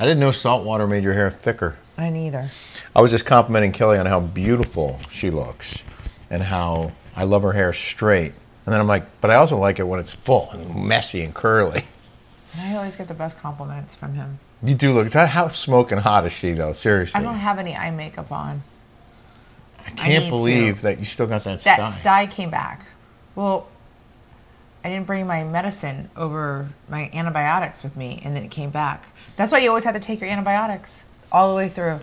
I didn't know salt water made your hair thicker. I neither. I was just complimenting Kelly on how beautiful she looks and how I love her hair straight. And then I'm like, but I also like it when it's full and messy and curly. I always get the best compliments from him. You do look, how smoking hot is she though, seriously. I don't have any eye makeup on. I can't believe that you still got that sty. That sty came back. Well, I didn't bring my medicine over my antibiotics with me, and then it came back. That's why you always have to take your antibiotics all the way through.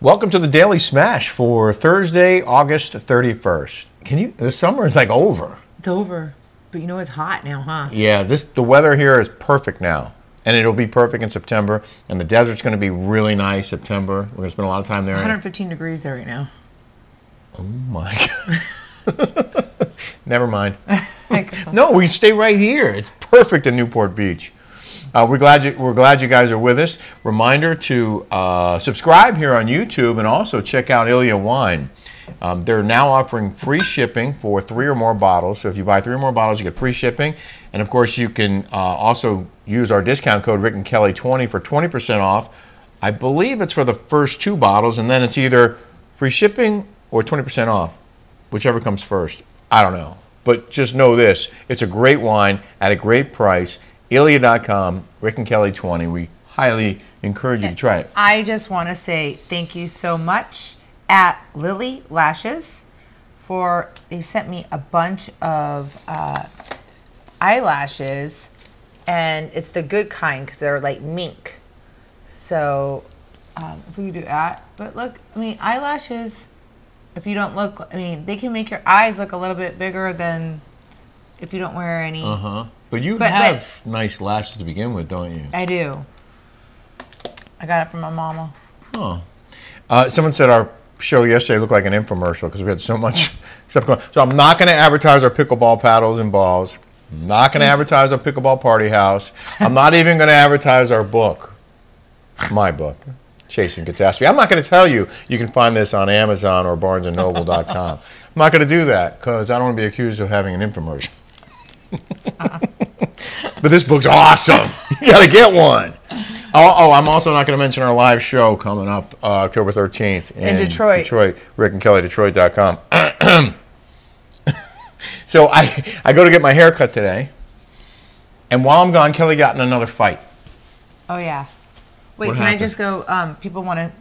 Welcome to the Daily Smash for Thursday, August 31st. Can you, the summer is like over. It's over, but you know it's hot now, huh? Yeah, the weather here is perfect now. And it'll be perfect in September. And the desert's going to be really nice September. We're going to spend a lot of time there. 115 degrees there right now. Oh, my God. Never mind. No, we stay right here. It's perfect in Newport Beach. We're glad you guys are with us. Reminder to subscribe here on YouTube and also check out ILIA Wine. They're now offering free shipping for 3 or more bottles. So if you buy 3 or more bottles, you get free shipping. And, of course, you can also use our discount code RICK&KELLY20 for 20% off. I believe it's for the first 2 bottles, and then it's either free shipping or 20% off, whichever comes first. I don't know. But just know this. It's a great wine at a great price. ILIA.com, RICK&KELLY20. We highly encourage you to try it. I just want to say thank you so much at Lily Lashes for, they sent me a bunch of eyelashes, and it's the good kind because they're like mink. So if we could do that. But look, I mean, eyelashes, if you don't look, I mean, they can make your eyes look a little bit bigger than if you don't wear any. Uh-huh. But you have nice lashes to begin with, don't you? I do. I got it from my mama. Oh. Someone said our show yesterday looked like an infomercial because we had so much stuff going on. So I'm not going to advertise our pickleball paddles and balls. I'm not going to advertise our pickleball party house. I'm not even going to advertise our book. My book. Chasing Catastrophe. I'm not going to tell you you can find this on Amazon or BarnesandNoble.com. I'm not going to do that because I don't want to be accused of having an infomercial. But this book's awesome. You got to get one. Oh, I'm also not going to mention our live show coming up October 13th in Detroit. RickandKellyDetroit.com. So I go to get my hair cut today, and while I'm gone, Kelly got in another fight. Oh, yeah. Wait, what happened? I just go? People wanted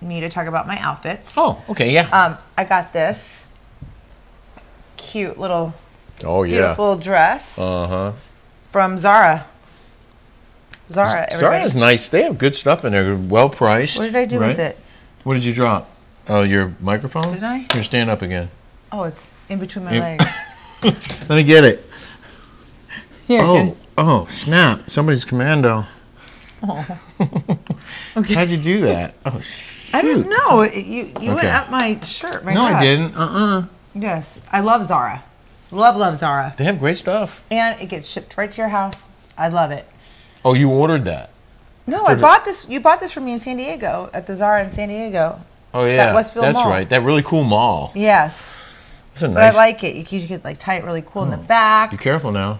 me to talk about my outfits. Oh, okay, yeah. I got this cute little beautiful dress from Zara. Zara, everybody. Zara's nice. They have good stuff in there. Well priced. What did I do with it? What did you drop? Oh, your microphone? Did I? Here, stand up again. Oh, it's in between my legs. Let me get it. Here, oh, snap. Somebody's commando. Oh. Okay. How'd you do that? Oh, shoot. I don't know. You went up my shirt, my dress. I didn't. Yes. I love Zara. Love, love Zara. They have great stuff. And it gets shipped right to your house. I love it. Oh, you ordered that? No, I bought this. You bought this for me in San Diego, at the Zara in San Diego. Oh, yeah. That Westfield Mall. That's right. That really cool mall. Yes. That's a nice... But I like it. You get like tight, really cool in the back. Be careful now.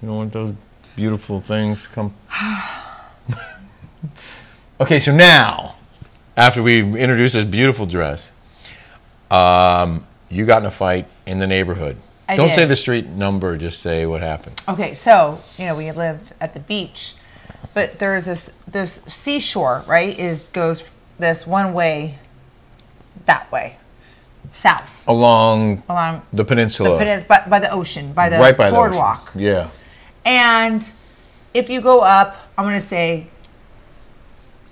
You don't want those beautiful things to come... Okay, so now, after we introduced this beautiful dress, you got in a fight in the neighborhood. Don't say the street number, just say what happened. Okay, so, you know, we live at the beach, but there's this seashore, right, goes this one way, that way, south. Along the peninsula. By the ocean, by the boardwalk. Yeah. And if you go up, I'm going to say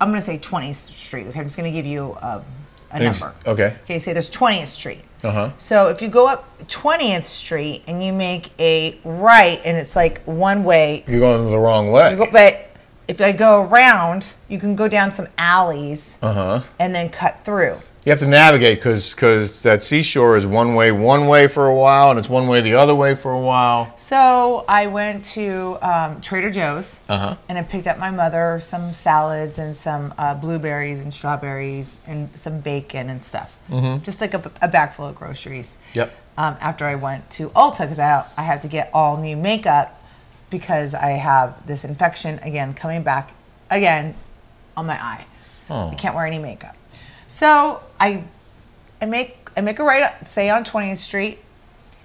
20th Street. Okay, I'm just going to give you a number. Okay. Okay, say there's 20th Street. Uh-huh. So if you go up 20th Street and you make a right, and it's like one way. You're going the wrong way. But if I go around, you can go down some alleys and then cut through. You have to navigate because that seashore is one way for a while, and it's one way the other way for a while. So I went to Trader Joe's and I picked up my mother some salads and some blueberries and strawberries and some bacon and stuff. Just like a bag full of groceries. Yep. After I went to Ulta because I had to get all new makeup because I have this infection again coming back again on my eye. Oh. I can't wear any makeup. So I make a right, say on 20th Street,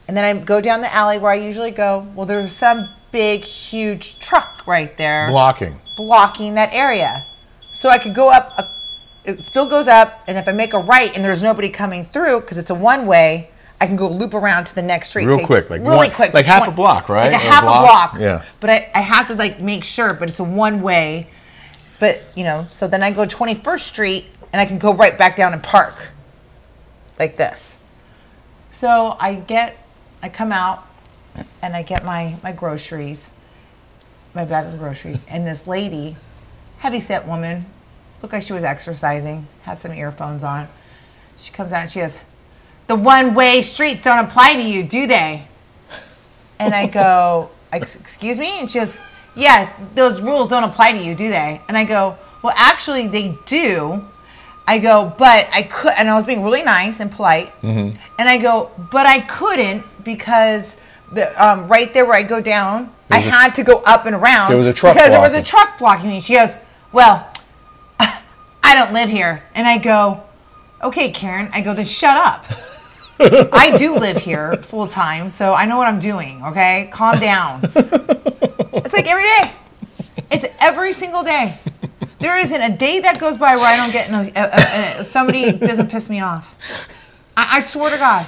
and then I go down the alley where I usually go. Well, there's some big, huge truck right there. Blocking that area. So I could go up, it still goes up, and if I make a right and there's nobody coming through, because it's a one-way, I can go loop around to the next street. Real quick. Like really quick. Like half a block, right? Like half a block. Yeah. But I have to like make sure, but it's a one-way. But, you know, so then I go 21st Street, and I can go right back down and park like this. So I come out, and I get my groceries, my bag of groceries, and this lady, heavy-set woman, looked like she was exercising, had some earphones on. She comes out and she goes, "The one-way streets don't apply to you, do they?" And I go, "Excuse me?" And she goes, "Yeah, those rules don't apply to you, do they?" And I go, "Well, actually, they do." I go, "But I could," and I was being really nice and polite. Mm-hmm. And I go, "But I couldn't because the right there where I go down, I had to go up and around. There was a truck because there was a truck blocking me." She goes, "Well, I don't live here." And I go, "Okay, Karen." I go, "Then shut up." I do live here full time, so I know what I'm doing, okay? Calm down. It's like every day. It's every single day. There isn't a day that goes by where I don't get somebody doesn't piss me off. I swear to God.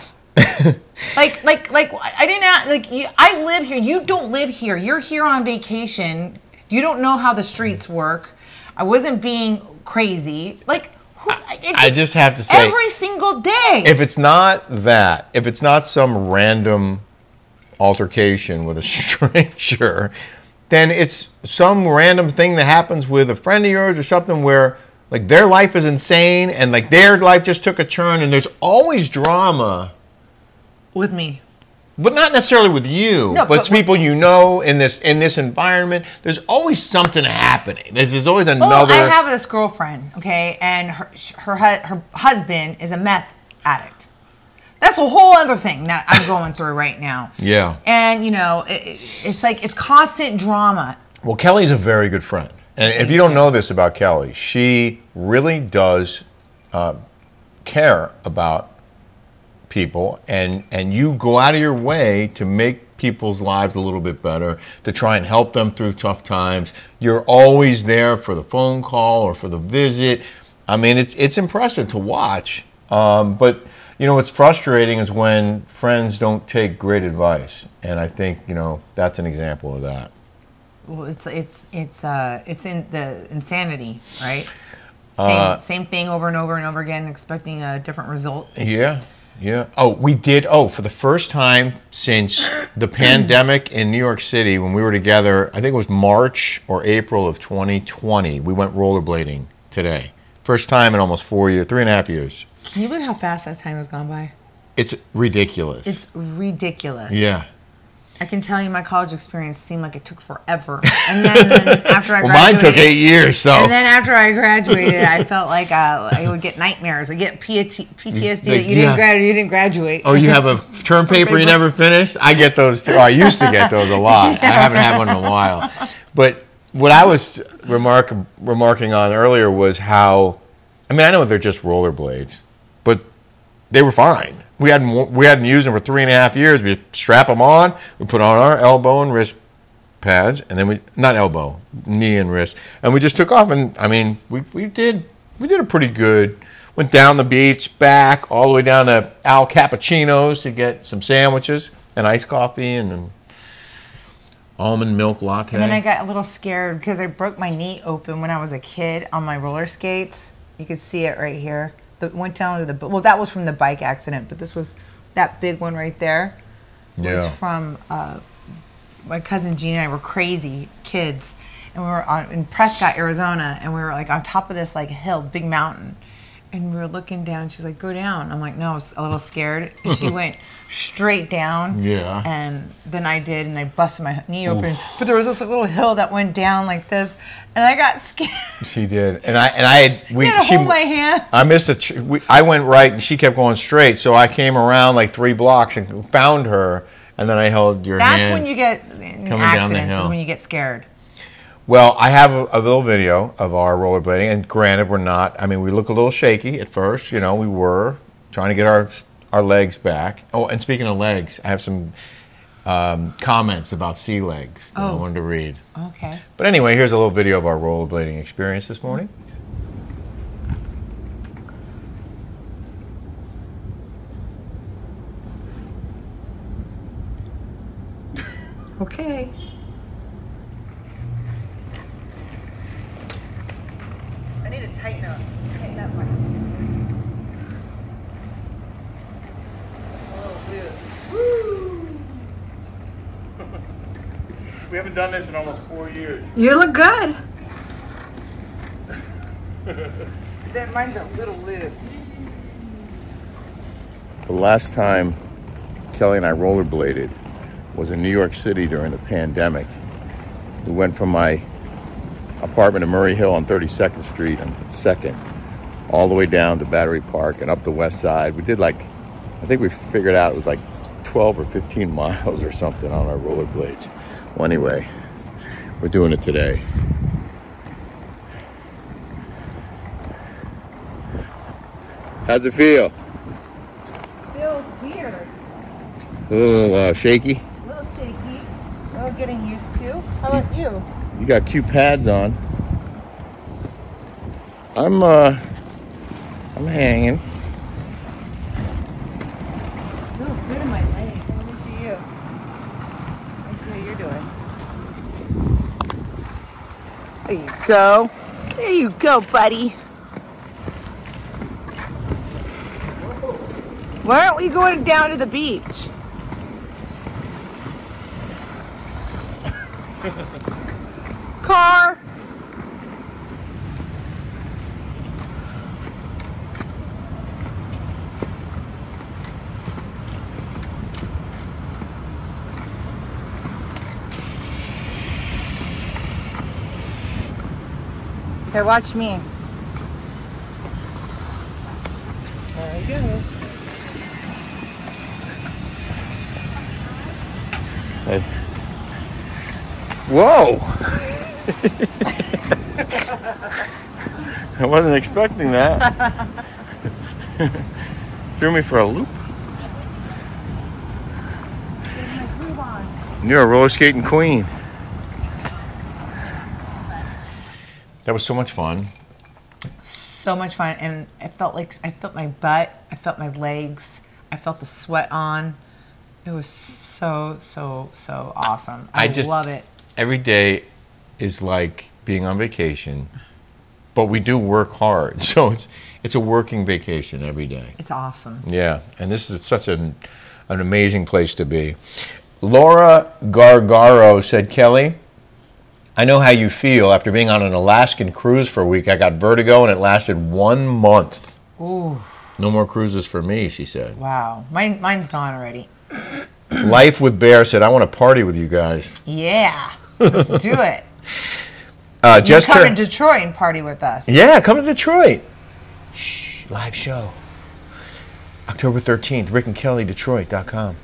Like I didn't ask, like I live here. You don't live here. You're here on vacation. You don't know how the streets work. I wasn't being crazy. Like I just have to say every single day. If it's not that, if it's not some random altercation with a stranger, then it's some random thing that happens with a friend of yours or something where like their life is insane and like their life just took a turn and there's always drama. With me. But not necessarily with you. No, but it's people you know in this environment. There's always something happening. There's always another. Oh, I have this girlfriend, okay, and her husband is a meth addict. That's a whole other thing that I'm going through right now. Yeah. And you know, it's like it's constant drama. Well, Kelly's a very good friend, and if you don't know this about Kelly, she really does care about people, and you go out of your way to make people's lives a little bit better, to try and help them through tough times. You're always there for the phone call or for the visit. I mean, it's impressive to watch. But you know what's frustrating is when friends don't take great advice, and I think you know that's an example of that. Well, it's in the insanity, right? Same thing over and over and over again, expecting a different result. Yeah. Yeah. Oh, we did. Oh, for the first time since the pandemic in New York City, when we were together, I think it was March or April of 2020, we went rollerblading today. First time in almost 4 years, 3.5 years. Can you believe how fast that time has gone by? It's ridiculous. It's ridiculous. Yeah. I can tell you my college experience seemed like it took forever. And then after I graduated. Well, mine took 8 years, so. And then after I graduated, I felt like I would get nightmares. I get PTSD that you didn't graduate. Oh, you have a term paper you never finished? I get those too. I used to get those a lot. Yeah. I haven't had one in a while. But what I was remarking on earlier was how, I mean, I know they're just rollerblades, but they were fine. We hadn't used them for 3.5 years. We strap them on. We put on our elbow and wrist pads, and then knee and wrist, and we just took off. And I mean, we did a pretty good. Went down the beach, back all the way down to Al Cappuccino's to get some sandwiches and iced coffee and an almond milk latte. And then I got a little scared because I broke my knee open when I was a kid on my roller skates. You can see it right here. Went down to the, well, that was from the bike accident, but this was that big one right there. Yeah. It was from my cousin Gina and I were crazy kids, and we were in Prescott, Arizona, and we were like on top of this like hill, big mountain, and we were looking down. She's like, "Go down." I'm like, "No," I was a little scared. She went straight down. Yeah. And then I did, and I busted my knee open. Oof. But there was this little hill that went down like this, and I got scared. She did, and I had to hold my hand. I missed I went right, and she kept going straight. So I came around like 3 blocks and found her, and then I held your hand. That's when you get in accidents. Is when you get scared. Well, I have a little video of our rollerblading, and granted, we're not, I mean, we look a little shaky at first, you know, we were trying to get our legs back. Oh, and speaking of legs, I have some comments about sea legs that I wanted to read. Okay. But anyway, here's a little video of our rollerblading experience this morning. Okay. I need to tighten up. Tighten up my... Oh, yes. Woo! We haven't done this in almost 4 years. You look good. That mine's a little loose. The last time Kelly and I rollerbladed was in New York City during the pandemic. We went from my apartment in Murray Hill on 32nd Street on 2nd, all the way down to Battery Park and up the west side. We did like, I think we figured out it was like 12 or 15 miles or something on our rollerblades. Well, anyway, we're doing it today. How's it feel? It feels weird. A little shaky? Getting used to. How about you? You got cute pads on. I'm hanging. Feels good in my leg. Let me see you. Let me see how you're doing. There you go. There you go, buddy. Why aren't we going down to the beach? Car. Here, watch me. There you go. Hey. Whoa! I wasn't expecting that. Threw me for a loop. You're a roller skating queen. That was so much fun. So much fun, and I felt like I felt my butt, I felt my legs, I felt the sweat on. It was so awesome. I just love it. Every day is like being on vacation, but we do work hard. So it's a working vacation every day. It's awesome. Yeah, and this is such an amazing place to be. Laura Gargaro said, Kelly, I know how you feel. After being on an Alaskan cruise for a week, I got vertigo and it lasted 1 month. Ooh. No more cruises for me, she said. Wow, mine's gone already. Life with Bear said, I want to party with you guys. Yeah. Let's do it. Just come to Detroit and party with us. Yeah, come to Detroit. Shh, live show. October 13th, rickandkellydetroit.com.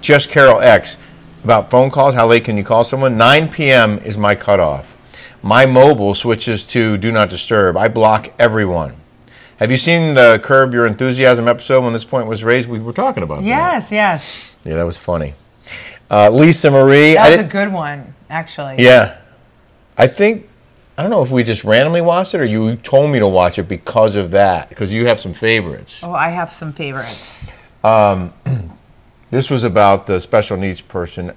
Just Carol X, about phone calls, how late can you call someone? 9 p.m. is my cutoff. My mobile switches to Do Not Disturb. I block everyone. Have you seen the Curb Your Enthusiasm episode when this point was raised? We were talking about that. Yes, yes. Yeah, that was funny. Lisa Marie. That was a good one, actually. Yeah. I don't know if we just randomly watched it or you told me to watch it because of that, because you have some favorites. Oh, I have some favorites. This was about the special needs person.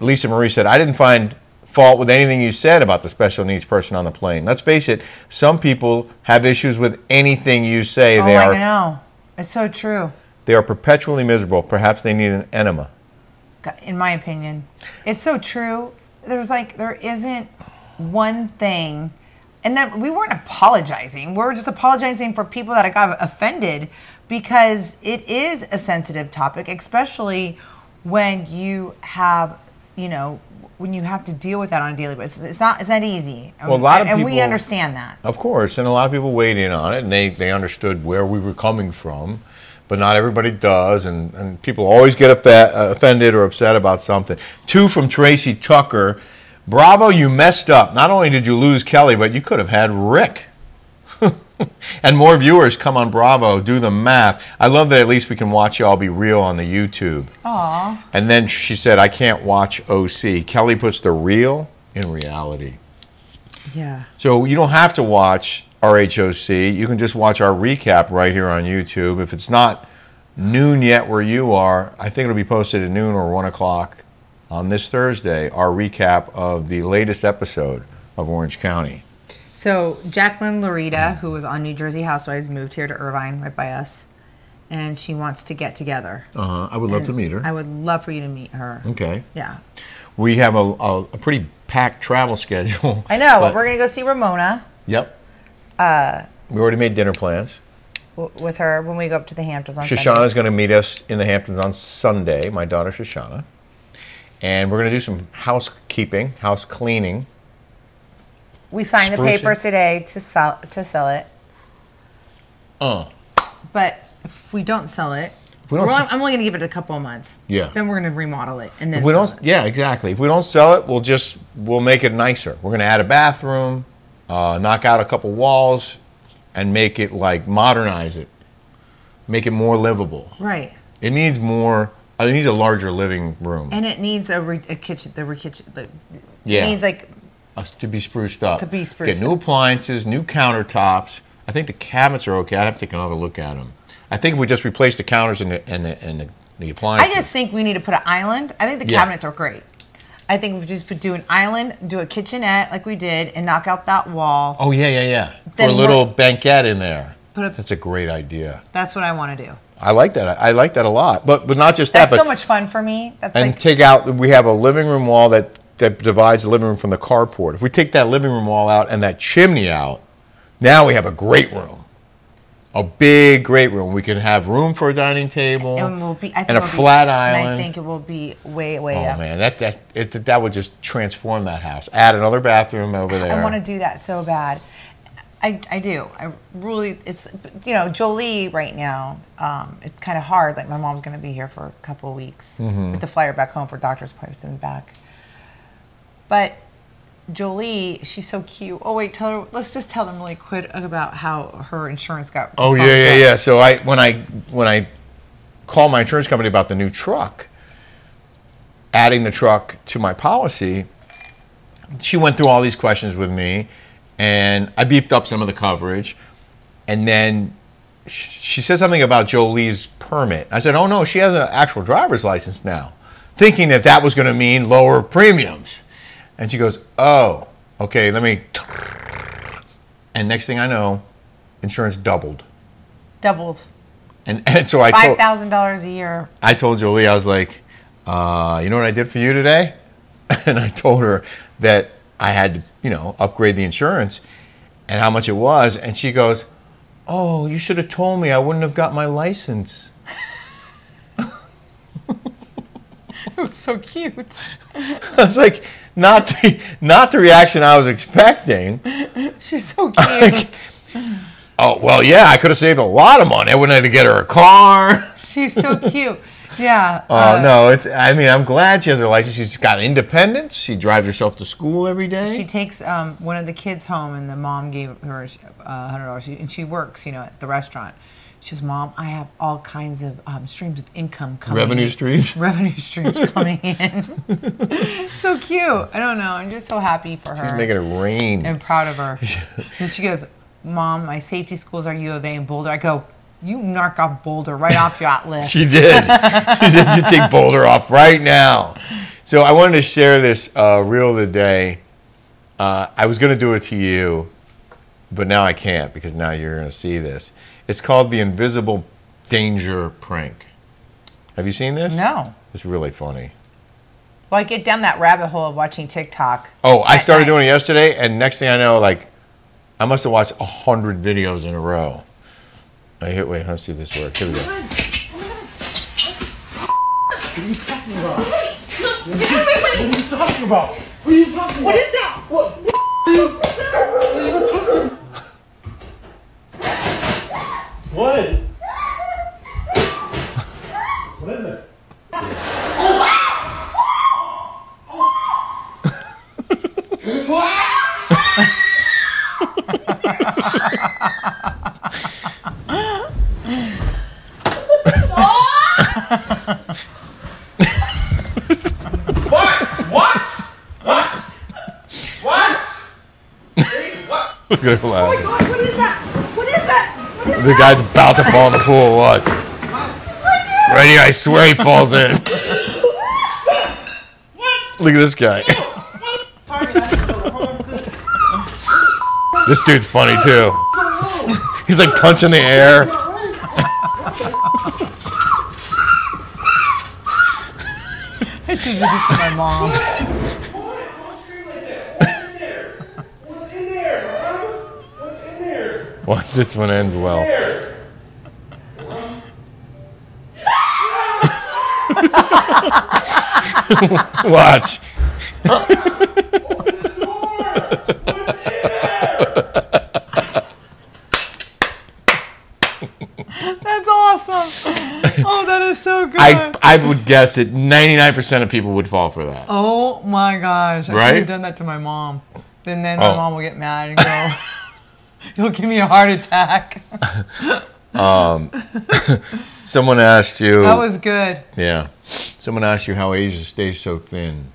Lisa Marie said, I didn't find fault with anything you said about the special needs person on the plane. Let's face it, some people have issues with anything you say. I know. It's so true. They are perpetually miserable. Perhaps they need an enema. In my opinion, it's so true. There isn't one thing, and that we weren't apologizing. We were just apologizing for people that got offended, because it is a sensitive topic, especially when you have, when you have to deal with that on a daily basis. It's not easy. Well, a lot of people, and we understand that, of course. And a lot of people weighed in on it, and they understood where we were coming from. But not everybody does, and people always get offended or upset about something. Two from Tracy Tucker, Bravo, you messed up. Not only did you lose Kelly, but you could have had Rick. And more viewers come on Bravo. Do the math. I love that at least we can watch y'all be real on the YouTube. Aww. And then she said, I can't watch OC. Kelly puts the real in reality. Yeah. So you don't have to watch RHOC. You can just watch our recap right here on YouTube. If it's not noon yet where you are, I think it'll be posted at noon or 1 o'clock on this Thursday, our recap of the latest episode of Orange County. So Jacqueline Loretta, who was on New Jersey Housewives, moved here to Irvine, right by us, and she wants to get together. I would love to meet her. I would love for you to meet her. Okay. Yeah. We have a pretty packed travel schedule. I know. But we're going to go see Ramona. Yep. We already made dinner plans. With her when we go up to the Hamptons on Sunday. Shoshana's going to meet us in the Hamptons on Sunday, my daughter Shoshana. And we're going to do some housekeeping, house cleaning. We signed the papers today to sell it. But if we don't sell it, I'm only going to give it a couple of months. Yeah. Then we're going to remodel it and then sell it. Yeah, exactly. If we don't sell it, we'll make it nicer. We're going to add a bathroom, knock out a couple walls, and make it modernize it, make it more livable. Right. It needs more. It needs a larger living room. And it needs a kitchen. Yeah. It needs to be spruced up. Get new appliances, new countertops. I think the cabinets are okay. I'd have to take another look at them. I think if we just replace the counters and the appliances. I just think we need to put an island. I think the cabinets are great. I think we just do an island, do a kitchenette like we did, and knock out that wall. Oh, yeah. Then for a little banquette in there. That's a great idea. That's what I want to do. I like that. I like that a lot. But not just that. That's so much fun for me. Take out, we have a living room wall that divides the living room from the carport. If we take that living room wall out and that chimney out, now we have a great room. A big, great room. We can have room for a dining table and a flat island. And I think it will be way up. Oh, man. That would just transform that house. Add another bathroom over there. I want to do that so bad. I do. I really, Jolie right now, it's kind of hard. Like, my mom's going to be here for a couple of weeks with the flyer back home for doctor's appointments and back. But Jolie, she's so cute. Oh, wait, let's just tell them really quick about how her insurance got. Oh, yeah. So when I called my insurance company about the new truck, adding the truck to my policy, she went through all these questions with me, and I beefed up some of the coverage, and then she said something about Jolie's permit. I said, oh, no, she has an actual driver's license now, thinking that was going to mean lower premiums. And she goes, oh, okay, let me. And next thing I know, insurance doubled. Doubled. And so I told $5,000 a year. I told Jolie, I was like, you know what I did for you today? And I told her that I had to, upgrade the insurance and how much it was. And she goes, oh, you should have told me. I wouldn't have got my license. It was so cute. I was like, not the reaction I was expecting. She's so cute. Oh, well, yeah, I could have saved a lot of money. I wouldn't have to get her a car. She's so cute. Yeah. Oh, no, I'm glad she has her license. She's got independence. She drives herself to school every day. She takes one of the kids home, and the mom gave her $100, and she works, at the restaurant. She goes, Mom, I have all kinds of streams of income coming in. Revenue streams coming in. So cute. I don't know. I'm just so happy for her. She's making it rain. I'm proud of her. And she goes, Mom, my safety schools are U of A and Boulder. I go, you knock off Boulder right off your hot list. She did. She said, you take Boulder off right now. So I wanted to share this reel of the day. I was going to do it to you, but now I can't because now you're going to see this. It's called the Invisible Danger Prank. Have you seen this? No. It's really funny. Well, I get down that rabbit hole of watching TikTok. Oh, I started doing it yesterday, and next thing I know, I must have watched 100 videos in a row. Wait, let's see if this works. Here we go. What are you talking about? What are you talking about? What are you talking about? What is that? What are you talking about? What is it? What is it? Look at her laugh. Oh my god, what is that? What is that? What is that? Guy's about to fall in the pool. Watch. Right here, I swear he falls in. Look at this guy. This dude's funny too. He's like punching the air. I should do this to my mom. What's in there? What's in there? Well, this one ends well. Watch. That's awesome. Oh, that is so good. I would guess that 99% of people would fall for that. Oh my gosh. I right? Could have done that to my mom. And then my mom will get mad and go, you'll give me a heart attack. Someone asked you. That was good. Yeah. Someone asked you how Asia stays so thin.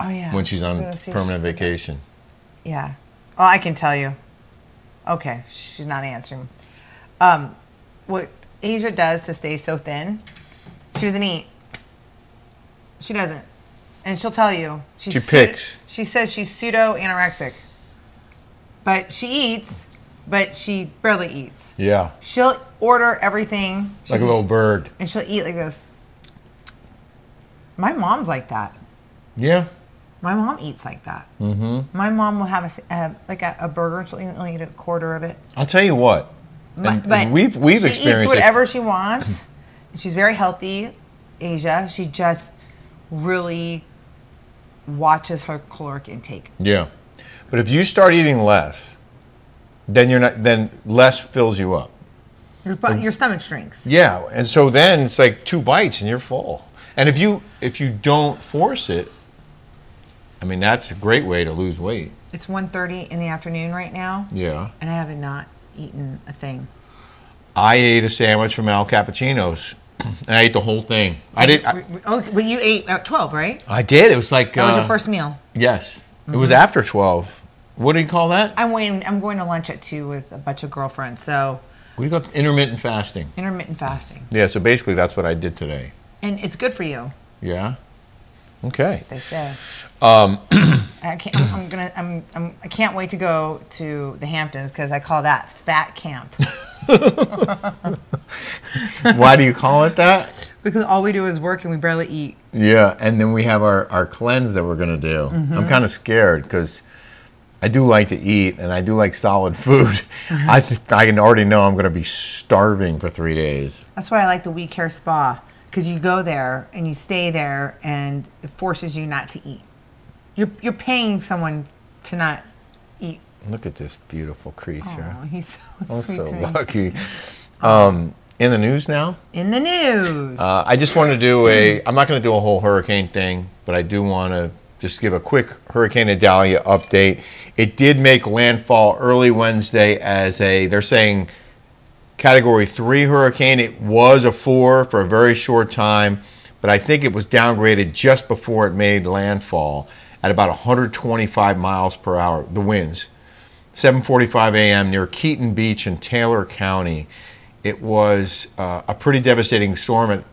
Oh, yeah. When she's on permanent vacation. Yeah. Oh, I can tell you. Okay. She's not answering. What Asia does to stay so thin, she doesn't eat. She doesn't. And she'll tell you. She picks. She says she's pseudo-anorexic. But she eats, but she barely eats. Yeah. She'll order everything. She's like a little bird. And she'll eat like this. My mom's like that. Yeah. My mom eats like that. Mm-hmm. My mom will have a burger and she'll eat a quarter of it. I'll tell you what. But we've experienced eats whatever she wants. She's very healthy, Asia. She just really watches her caloric intake. Yeah, but if you start eating less, then you're not. Then less fills you up. Your stomach shrinks. Yeah, and so then it's like 2 bites and you're full. And if you don't force it, I mean that's a great way to lose weight. It's 1:30 in the afternoon right now. Yeah, and I haven't eaten a thing. I ate a sandwich from Al Cappuccino's and I ate the whole thing. I did. Well, you ate at 12, right? I did. It was like that was your first meal. Yes. Mm-hmm. It was after 12. What do you call that? I'm going to lunch at 2 with a bunch of girlfriends. So we got intermittent fasting. Intermittent fasting. Yeah, so basically that's what I did today. And it's good for you. Yeah. Okay. That's what they say. I can't wait to go to the Hamptons because I call that fat camp. Why do you call it that? Because all we do is work and we barely eat. Yeah, and then we have our cleanse that we're going to do. Mm-hmm. I'm kind of scared because I do like to eat and I do like solid food. Mm-hmm. I can already know I'm going to be starving for 3 days. That's why I like the We Care Spa because you go there and you stay there and it forces you not to eat. You're paying someone to not eat. Look at this beautiful creature. Oh, he's so sweet. I'm so lucky. In the news now? In the news. I just want to do I'm not going to do a whole hurricane thing, but I do want to just give a quick Hurricane Idalia update. It did make landfall early Wednesday as they're saying, Category 3 hurricane. It was a 4 for a very short time, but I think it was downgraded just before it made landfall. At about 125 miles per hour, the winds. 7:45 a.m. near Keaton Beach in Taylor County. It was a pretty devastating storm.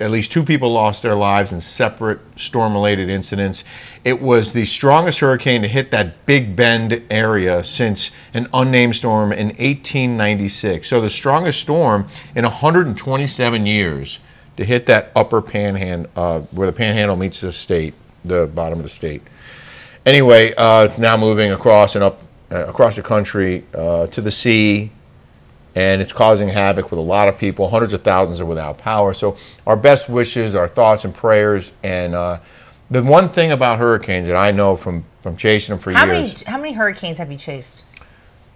At least 2 people lost their lives in separate storm-related incidents. It was the strongest hurricane to hit that Big Bend area since an unnamed storm in 1896. So the strongest storm in 127 years to hit that upper panhandle, where the panhandle meets the state. The bottom of the state. Anyway, it's now moving across and up across the country to the sea, and it's causing havoc with a lot of people. Hundreds of thousands are without power. So our best wishes, our thoughts and prayers. And the one thing about hurricanes that I know from chasing them for years. How many hurricanes have you chased,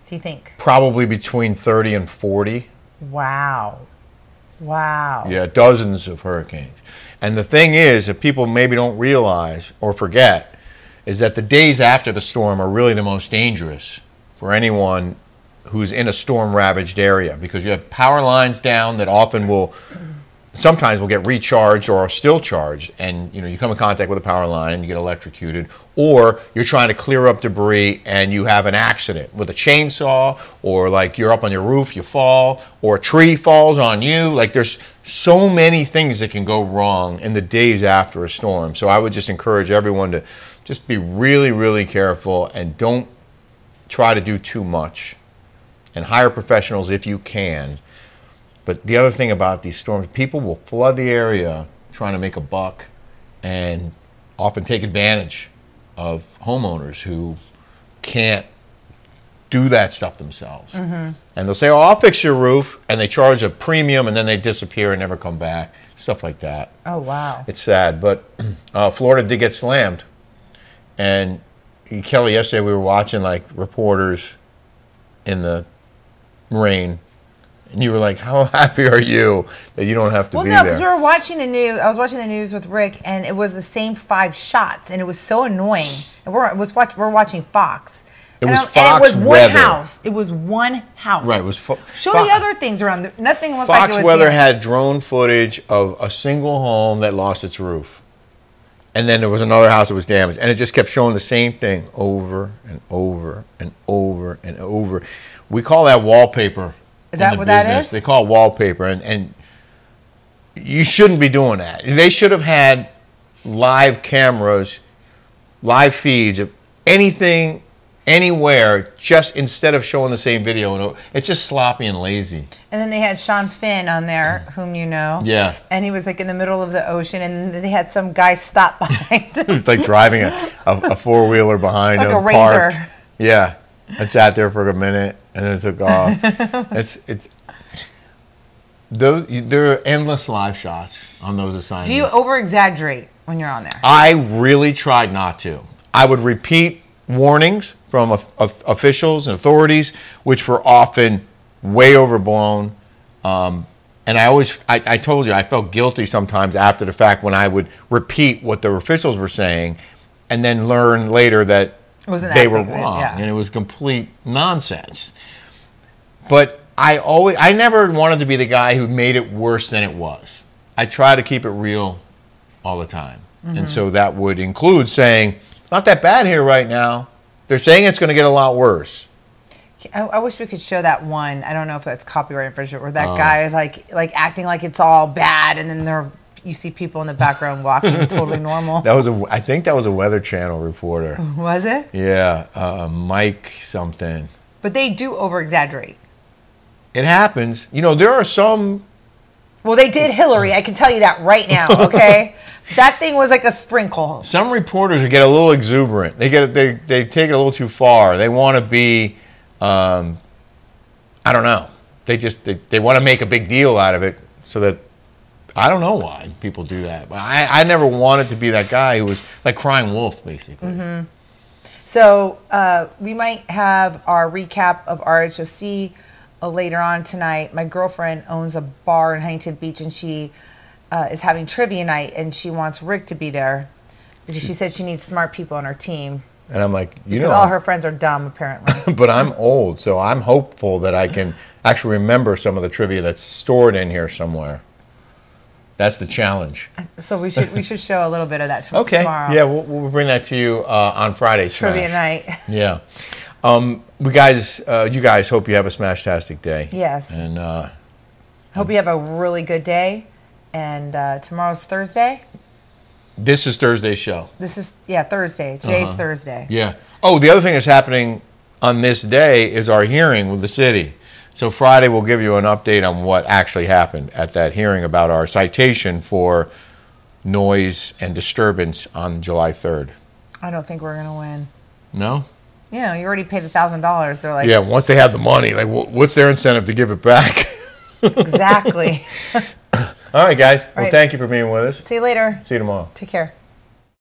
do you think? Probably between 30 and 40. Wow. Wow. Yeah, dozens of hurricanes. And the thing is that people maybe don't realize or forget is that the days after the storm are really the most dangerous for anyone who's in a storm-ravaged area because you have power lines down that often will sometimes will get recharged or are still charged, and you come in contact with a power line and you get electrocuted, or you're trying to clear up debris and you have an accident with a chainsaw, or like you're up on your roof, you fall, or a tree falls on you. Like, there's so many things that can go wrong in the days after a storm. So I would just encourage everyone to just be really, really careful and don't try to do too much, and hire professionals if you can. But the other thing about these storms, people will flood the area trying to make a buck and often take advantage of homeowners who can't do that stuff themselves. Mm-hmm. And they'll say, oh, I'll fix your roof, and they charge a premium, and then they disappear and never come back, stuff like that. Oh, wow. It's sad, but Florida did get slammed. And Kelly, yesterday we were watching like reporters in the rain, and you were like, how happy are you that you don't have to be there? Well, no, because we were watching the news. I was watching the news with Rick, and it was the same 5 shots, and it was so annoying. And we're watching Fox. It was Fox weather. It was one house. It was one house. Right. It was show the other things around. Nothing looked like it was. Fox Weather had drone footage of a single home that lost its roof. And then there was another house that was damaged. And it just kept showing the same thing over and over and over and over. We call that wallpaper. Is that what that is? They call it wallpaper. And you shouldn't be doing that. They should have had live cameras, live feeds of anything, anywhere, just instead of showing the same video. It's just sloppy and lazy. And then they had Sean Finn on there, whom you know. Yeah. And he was like in the middle of the ocean, and they had some guy stop behind him. He was like driving a four-wheeler behind him. Like a razor. Yeah. I sat there for a minute, and then it took off. There are endless live shots on those assignments. Do you over-exaggerate when you're on there? I really tried not to. I would repeat warnings from officials and authorities, which were often way overblown. And I always, I told you, I felt guilty sometimes after the fact when I would repeat what the officials were saying and then learn later that they were wrong, and it was complete nonsense. But I never wanted to be the guy who made it worse than it was. I try to keep it real all the time. Mm-hmm. And so that would include saying, it's not that bad here right now. They're saying it's going to get a lot worse. I wish we could show that one. I don't know if that's copyright infringement, where that guy is like acting like it's all bad, and then you see people in the background walking totally normal. That was I think that was a Weather Channel reporter. Was it? Yeah, Mike something. But they do over-exaggerate. It happens. There are some... Well, they did Hillary. I can tell you that right now, okay? That thing was like a sprinkle. Some reporters get a little exuberant. They take it a little too far. They want to be, I don't know. They want to make a big deal out of it so that... I don't know why people do that, but I never wanted to be that guy who was like crying wolf, basically. Mm-hmm. So we might have our recap of RHOC later on tonight. My girlfriend owns a bar in Huntington Beach, and she is having trivia night, and she wants Rick to be there because she said she needs smart people on her team. And I'm like, because all her friends are dumb, apparently. But I'm old, so I'm hopeful that I can actually remember some of the trivia that's stored in here somewhere. That's the challenge. So we should show a little bit of that tomorrow. Okay. Yeah, we'll bring that to you on Friday's Trivia Night. Yeah. You guys, hope you have a smash-tastic day. Yes. And hope you have a really good day. And tomorrow's Thursday. This is Thursday's show. This is Thursday. Today's Thursday. Yeah. Oh, the other thing that's happening on this day is our hearing with the city. So Friday we'll give you an update on what actually happened at that hearing about our citation for noise and disturbance on July 3rd. I don't think we're going to win. No? Yeah, you already paid $1,000. They're like... Yeah, once they have the money, like, what's their incentive to give it back? Exactly. All right, guys. All right. Well, thank you for being with us. See you later. See you tomorrow. Take care.